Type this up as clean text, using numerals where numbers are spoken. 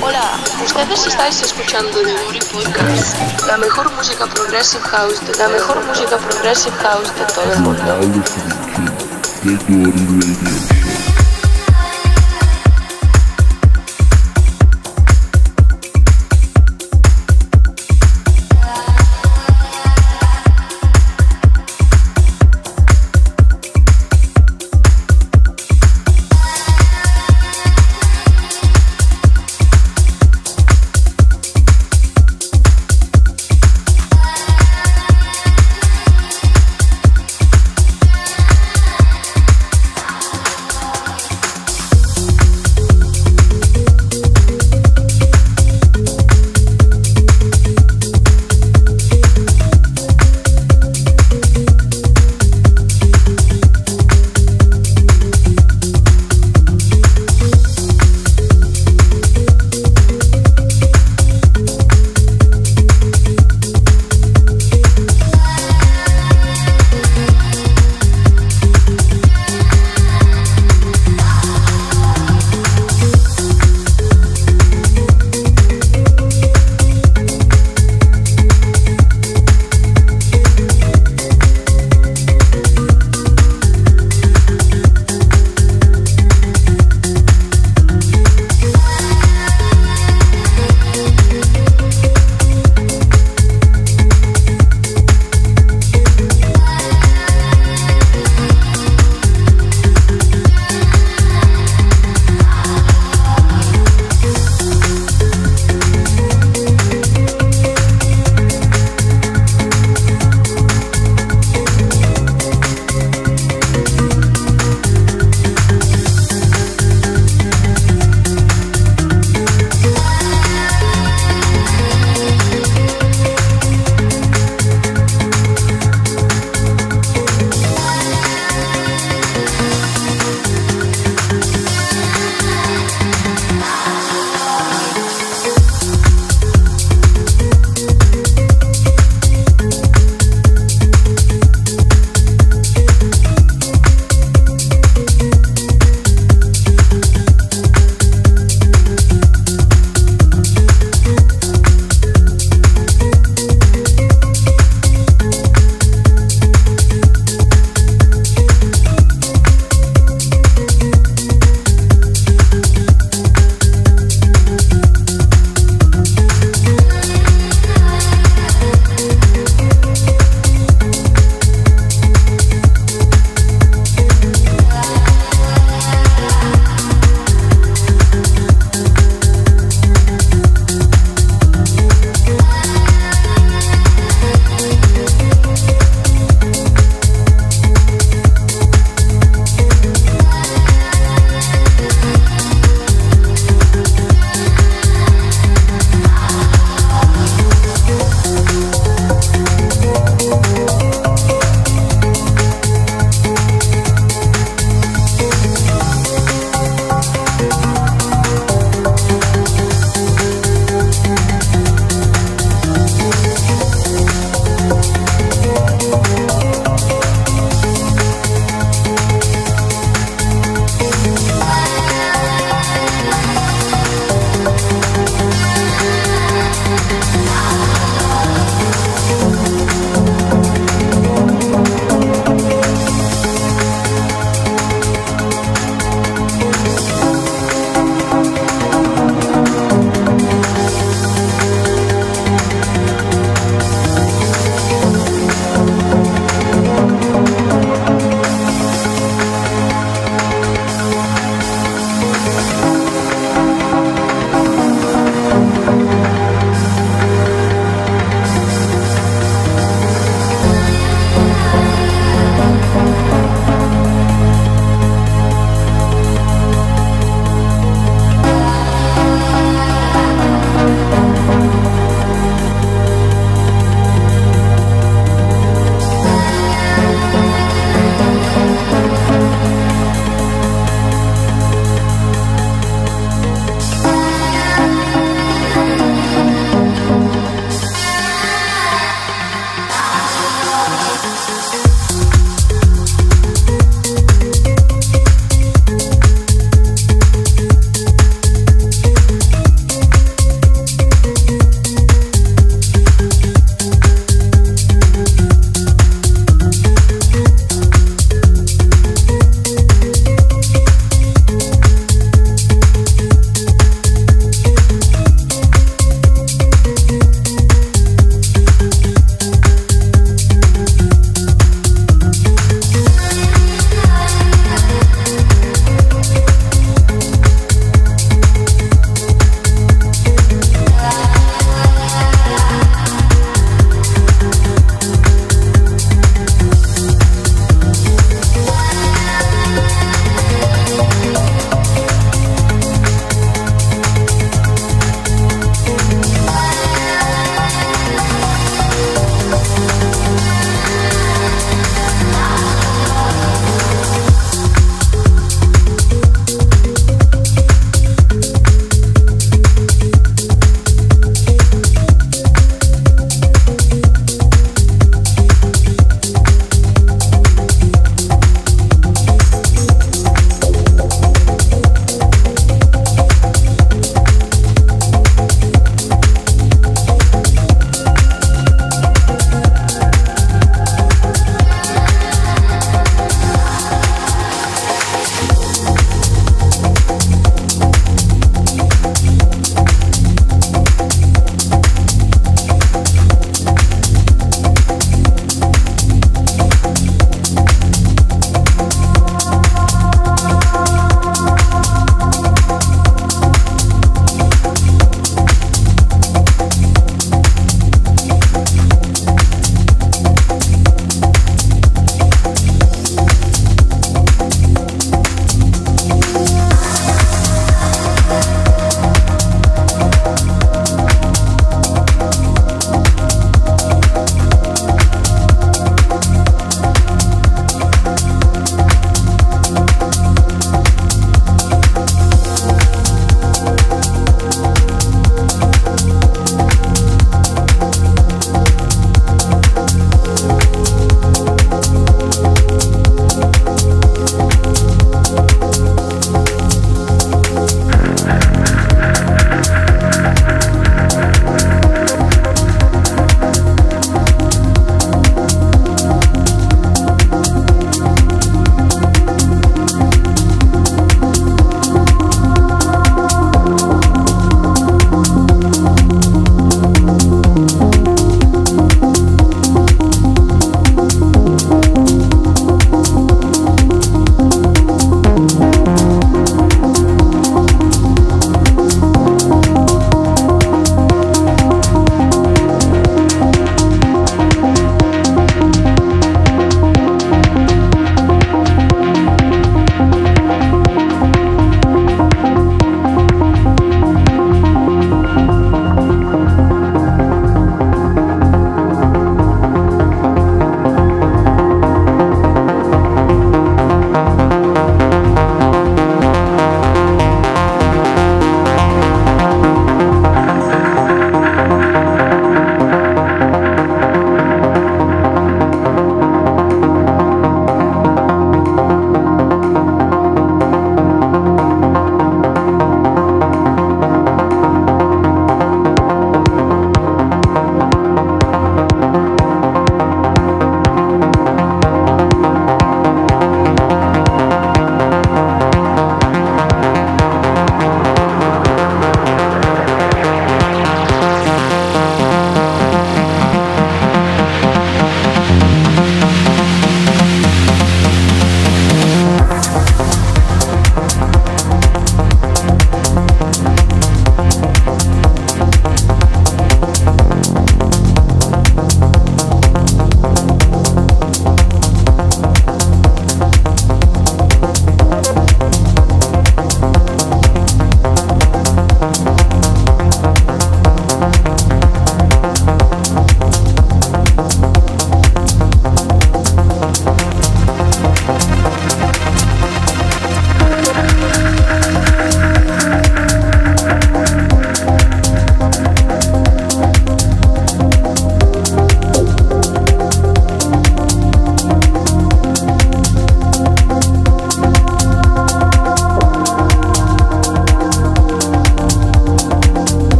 Hola, ustedes estáis escuchando Nuri Podcast, la mejor música progressive house de todo el mundo.